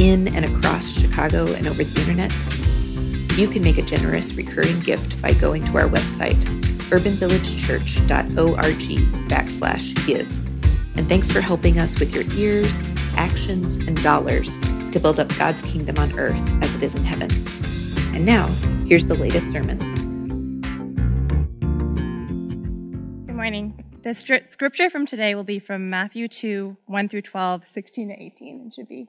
in and across Chicago and over the internet? You can make a generous recurring gift by going to our website, urbanvillagechurch.org/give. And thanks for helping us with your ears, actions, and dollars to build up God's kingdom on earth as it is in heaven. And now, here's the latest sermon. Good morning. The scripture from today will be from Matthew 2, 1 through 12, 16 to 18. It should be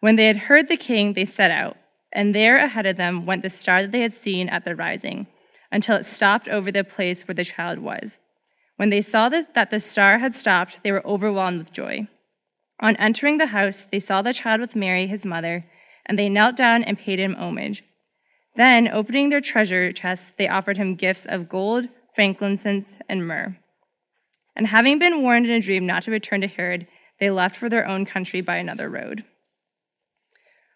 When they had heard the king, they set out, and there ahead of them went the star that they had seen at the rising, until it stopped over the place where the child was. When they saw that the star had stopped, they were overwhelmed with joy. On entering the house, they saw the child with Mary, his mother, and they knelt down and paid him homage. Then, opening their treasure chests, they offered him gifts of gold, frankincense, and myrrh. And having been warned in a dream not to return to Herod, they left for their own country by another road.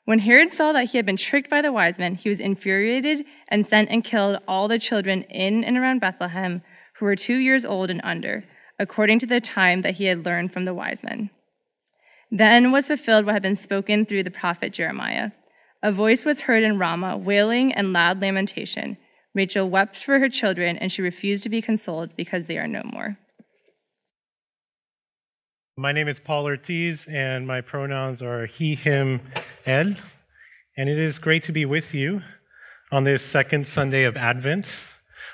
When Herod saw that he had been tricked by the wise men, he was infuriated and sent and killed all the children in and around Bethlehem who were 2 years old and under, according to the time that he had learned from the wise men. Then was fulfilled what had been spoken through the prophet Jeremiah. A voice was heard in Ramah, wailing and loud lamentation. Rachel wept for her children, and she refused to be consoled because they are no more. My name is Paul Ortiz, and my pronouns are he, him, él. And it is great to be with you on this second Sunday of Advent.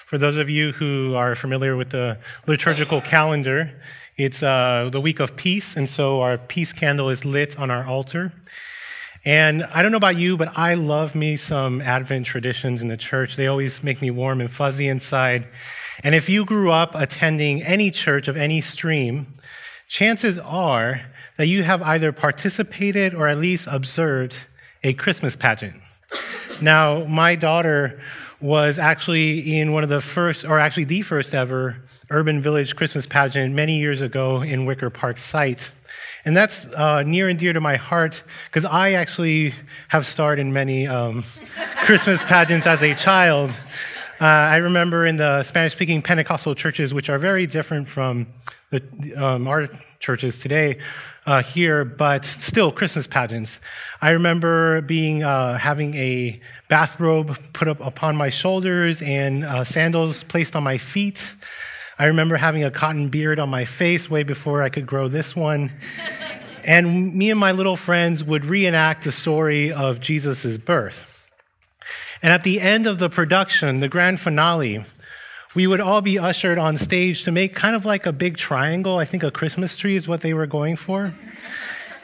For those of you who are familiar with the liturgical calendar, it's the week of peace, and so our peace candle is lit on our altar. And I don't know about you, but I love me some Advent traditions in the church. They always make me warm and fuzzy inside. And if you grew up attending any church of any stream, chances are that you have either participated or at least observed a Christmas pageant. Now, my daughter was actually in one of the first, or actually the first ever, Urban Village Christmas pageant many years ago in Wicker Park site. And that's near and dear to my heart because I actually have starred in many Christmas pageants as a child. I remember in the Spanish-speaking Pentecostal churches, which are very different from the, our churches today here, but still Christmas pageants. I remember being having a bathrobe put up upon my shoulders and sandals placed on my feet. I remember having a cotton beard on my face way before I could grow this one. And me and my little friends would reenact the story of Jesus' birth. And at the end of the production, the grand finale, we would all be ushered on stage to make kind of like a big triangle. I think a Christmas tree is what they were going for.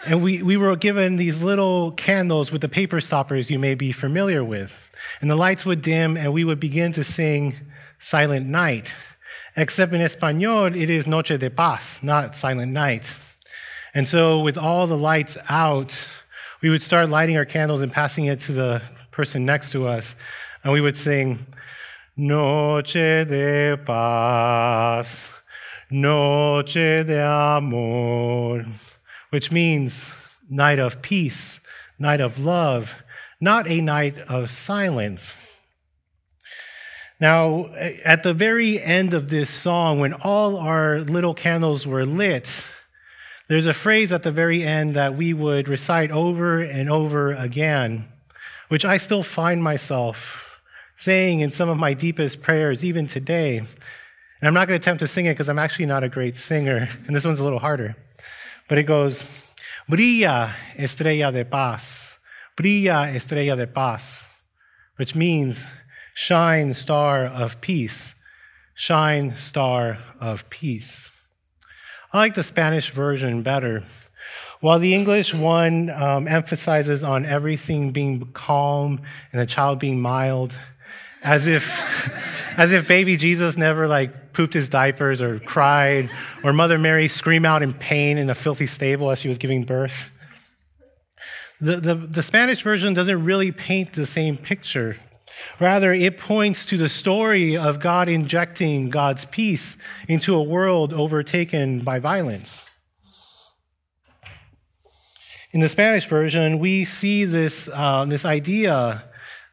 And we were given these little candles with the paper stoppers you may be familiar with. And the lights would dim, and we would begin to sing Silent Night. Except in Espanol, it is Noche de Paz, not Silent Night. And so with all the lights out, we would start lighting our candles and passing it to the person next to us. And we would sing, Noche de Paz, Noche de Amor, which means night of peace, night of love, not a night of silence. Now, at the very end of this song, when all our little candles were lit, there's a phrase at the very end that we would recite over and over again, which I still find myself saying in some of my deepest prayers, even today. And I'm not going to attempt to sing it because I'm actually not a great singer, and this one's a little harder. But it goes, Brilla Estrella de Paz, Brilla Estrella de Paz, which means, shine, star of peace, shine, star of peace. I like the Spanish version better. While the English one emphasizes on everything being calm and the child being mild, as if baby Jesus never pooped his diapers or cried, or Mother Mary screamed out in pain in a filthy stable as she was giving birth. The Spanish version doesn't really paint the same picture. Rather, it points to the story of God injecting God's peace into a world overtaken by violence. In the Spanish version, we see this idea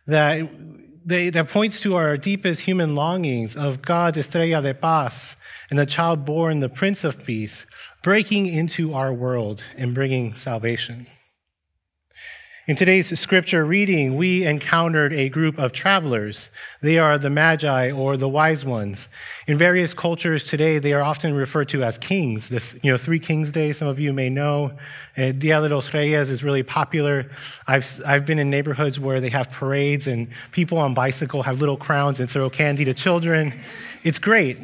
that points to our deepest human longings of God's Estrella de Paz and the child born, the Prince of Peace, breaking into our world and bringing salvation. In today's scripture reading, we encountered a group of travelers. They are the Magi, or the wise ones. In various cultures today, they are often referred to as kings. Three Kings Day, some of you may know. Dia de los Reyes is really popular. I've been in neighborhoods where they have parades, and people on bicycle have little crowns and throw candy to children. It's great.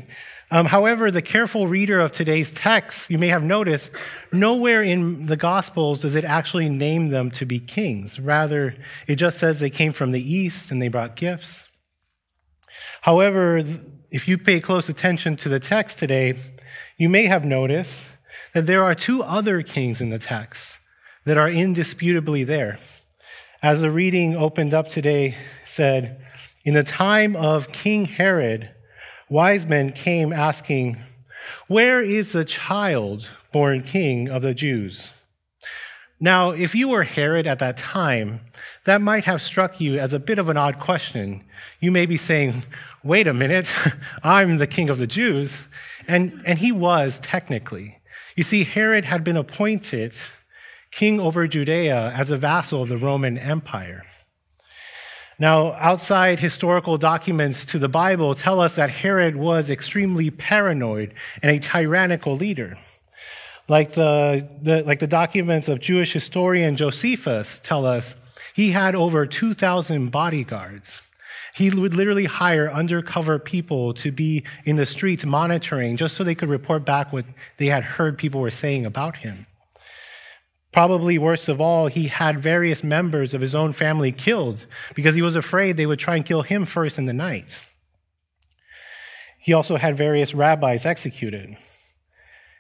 However, the careful reader of today's text, you may have noticed, nowhere in the Gospels does it actually name them to be kings. Rather, it just says they came from the east and they brought gifts. However, if you pay close attention to the text today, you may have noticed that there are two other kings in the text that are indisputably there. As the reading opened up today said, in the time of King Herod, wise men came asking, where is the child born king of the Jews? Now, if you were Herod at that time, that might have struck you as a bit of an odd question. You may be saying, wait a minute, I'm the king of the Jews. And he was, technically. You see, Herod had been appointed king over Judea as a vassal of the Roman Empire. Now, outside historical documents to the Bible tell us that Herod was extremely paranoid and a tyrannical leader. Like the documents of Jewish historian Josephus tell us, he had over 2,000 bodyguards. He would literally hire undercover people to be in the streets monitoring just so they could report back what they had heard people were saying about him. Probably worst of all, he had various members of his own family killed because he was afraid they would try and kill him first in the night. He also had various rabbis executed.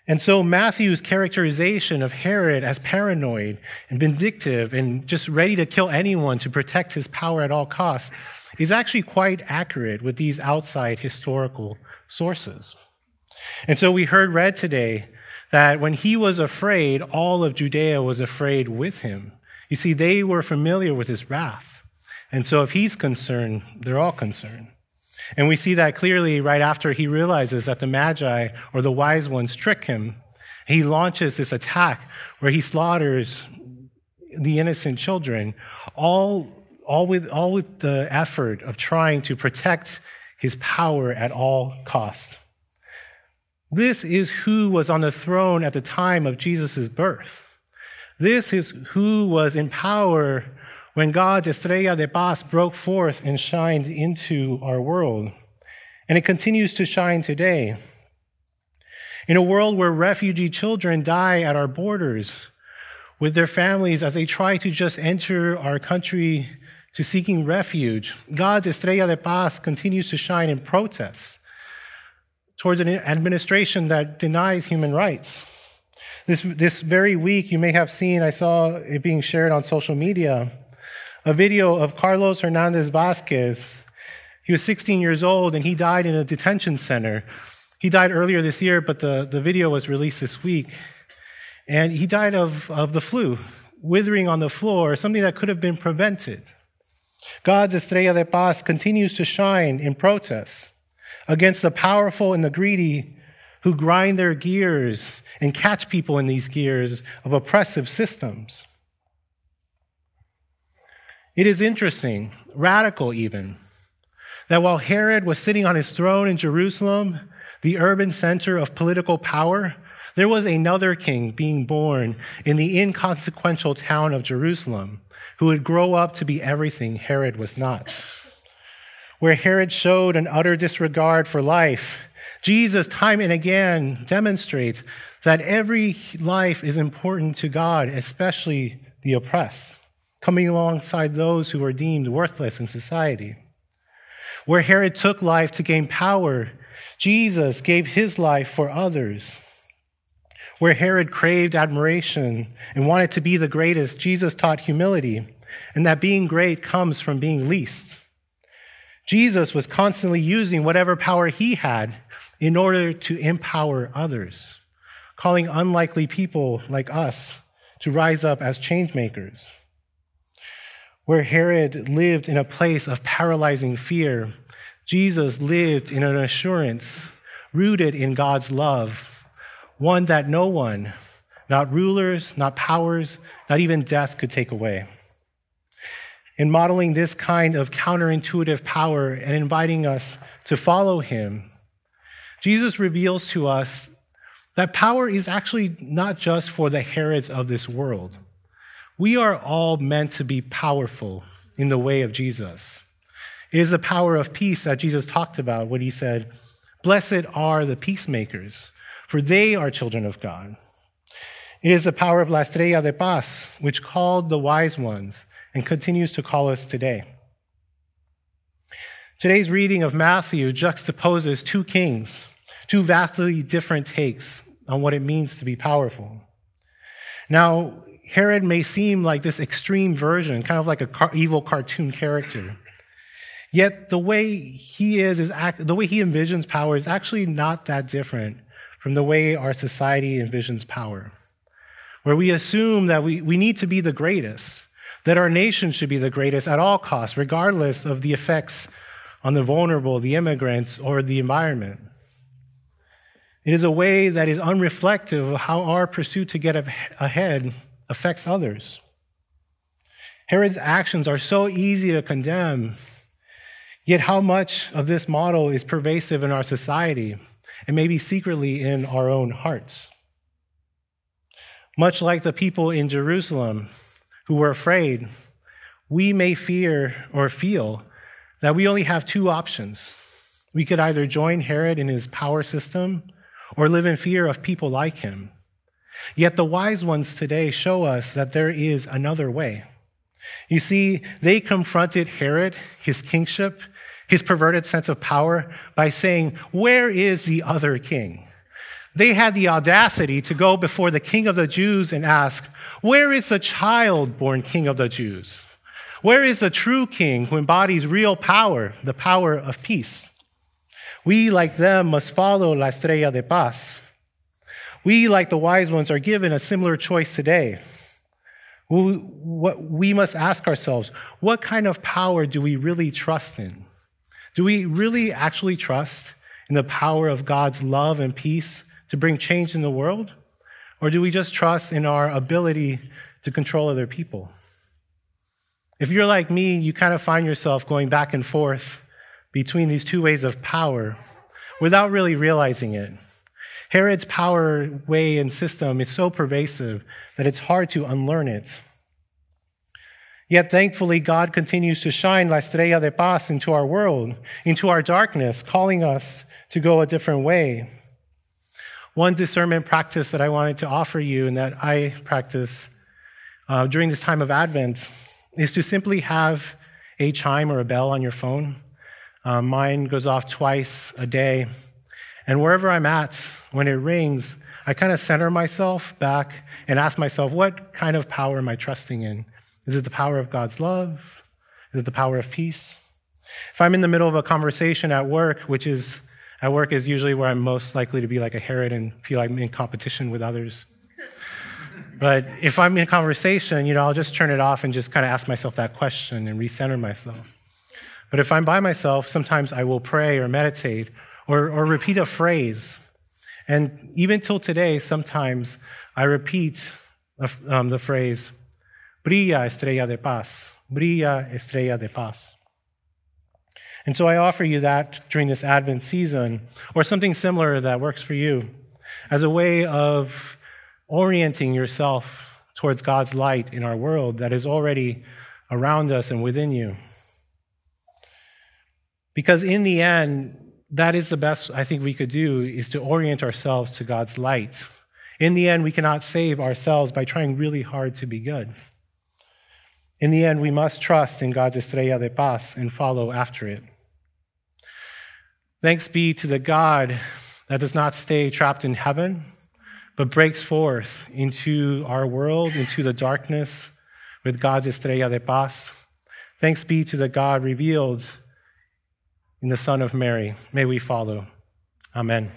And so Matthew's characterization of Herod as paranoid and vindictive and just ready to kill anyone to protect his power at all costs is actually quite accurate with these outside historical sources. And so we heard read today that when he was afraid, all of Judea was afraid with him. You see, they were familiar with his wrath. And so if he's concerned, they're all concerned. And we see that clearly right after he realizes that the Magi, or the wise ones, trick him. He launches this attack where he slaughters the innocent children, all with the effort of trying to protect his power at all costs. This is who was on the throne at the time of Jesus' birth. This is who was in power when God's Estrella de Paz broke forth and shined into our world. And it continues to shine today. In a world where refugee children die at our borders with their families as they try to just enter our country to seeking refuge, God's Estrella de Paz continues to shine in protest towards an administration that denies human rights. This very week, you may have seen, I saw it being shared on social media, a video of Carlos Hernandez Vasquez. He was 16 years old, and he died in a detention center. He died earlier this year, but the video was released this week. And he died of the flu. withering on the floor, something that could have been prevented. God's Estrella de Paz continues to shine in protest against the powerful and the greedy who grind their gears and catch people in these gears of oppressive systems. It is interesting, radical even, that while Herod was sitting on his throne in Jerusalem, the urban center of political power, there was another king being born in the inconsequential town of Jerusalem who would grow up to be everything Herod was not. Where Herod showed an utter disregard for life, Jesus time and again demonstrates that every life is important to God, especially the oppressed, coming alongside those who are deemed worthless in society. Where Herod took life to gain power, Jesus gave his life for others. Where Herod craved admiration and wanted to be the greatest, Jesus taught humility, and that being great comes from being least. Jesus was constantly using whatever power he had in order to empower others, calling unlikely people like us to rise up as change makers. Where Herod lived in a place of paralyzing fear, Jesus lived in an assurance rooted in God's love, one that no one, not rulers, not powers, not even death could take away. In modeling this kind of counterintuitive power and inviting us to follow him, Jesus reveals to us that power is actually not just for the Herods of this world. We are all meant to be powerful in the way of Jesus. It is the power of peace that Jesus talked about when he said, "Blessed are the peacemakers, for they are children of God." It is the power of La Estrella de Paz, which called the wise ones and continues to call us today. Today's reading of Matthew juxtaposes two kings, two vastly different takes on what it means to be powerful. Now, Herod may seem like this extreme version, kind of like an evil cartoon character. Yet the way he the way he envisions power is actually not that different from the way our society envisions power, where we assume that we need to be the greatest, that our nation should be the greatest at all costs, regardless of the effects on the vulnerable, the immigrants, or the environment. It is a way that is unreflective of how our pursuit to get ahead affects others. Herod's actions are so easy to condemn, yet how much of this model is pervasive in our society, and maybe secretly in our own hearts? Much like the people in Jerusalem who were afraid, we may fear or feel that we only have two options. We could either join Herod in his power system or live in fear of people like him. Yet the wise ones today show us that there is another way. You see, they confronted Herod, his kingship, his perverted sense of power, by saying, "Where is the other king?" They had the audacity to go before the King of the Jews and ask, "Where is the child born King of the Jews? Where is the true king who embodies real power, the power of peace?" We, like them, must follow La Estrella de Paz. We, like the wise ones, are given a similar choice today. We must ask ourselves, what kind of power do we really trust in? Do we really actually trust in the power of God's love and peace to bring change in the world? Or do we just trust in our ability to control other people? If you're like me, you kind of find yourself going back and forth between these two ways of power without really realizing it. Herod's power way and system is so pervasive that it's hard to unlearn it. Yet, thankfully, God continues to shine La Estrella de Paz into our world, into our darkness, calling us to go a different way. One discernment practice that I wanted to offer you and that I practice during this time of Advent is to simply have a chime or a bell on your phone. Mine goes off twice a day. And wherever I'm at, when it rings, I kind of center myself back and ask myself, what kind of power am I trusting in? Is it the power of God's love? Is it the power of peace? If I'm in the middle of a conversation at work, which is at work is usually where I'm most likely to be like a Herod and feel like I'm in competition with others, But if I'm in a conversation, I'll just turn it off and just kind of ask myself that question and recenter myself. But if I'm by myself, sometimes I will pray or meditate or repeat a phrase. And even till today, sometimes I repeat the phrase, Brilla Estrella de Paz, Brilla Estrella de Paz. And so I offer you that during this Advent season, or something similar that works for you, as a way of orienting yourself towards God's light in our world that is already around us and within you. Because in the end, that is the best I think we could do, is to orient ourselves to God's light. In the end, we cannot save ourselves by trying really hard to be good. In the end, we must trust in God's Estrella de Paz and follow after it. Thanks be to the God that does not stay trapped in heaven, but breaks forth into our world, into the darkness with God's Estrella de Paz. Thanks be to the God revealed in the Son of Mary. May we follow. Amen.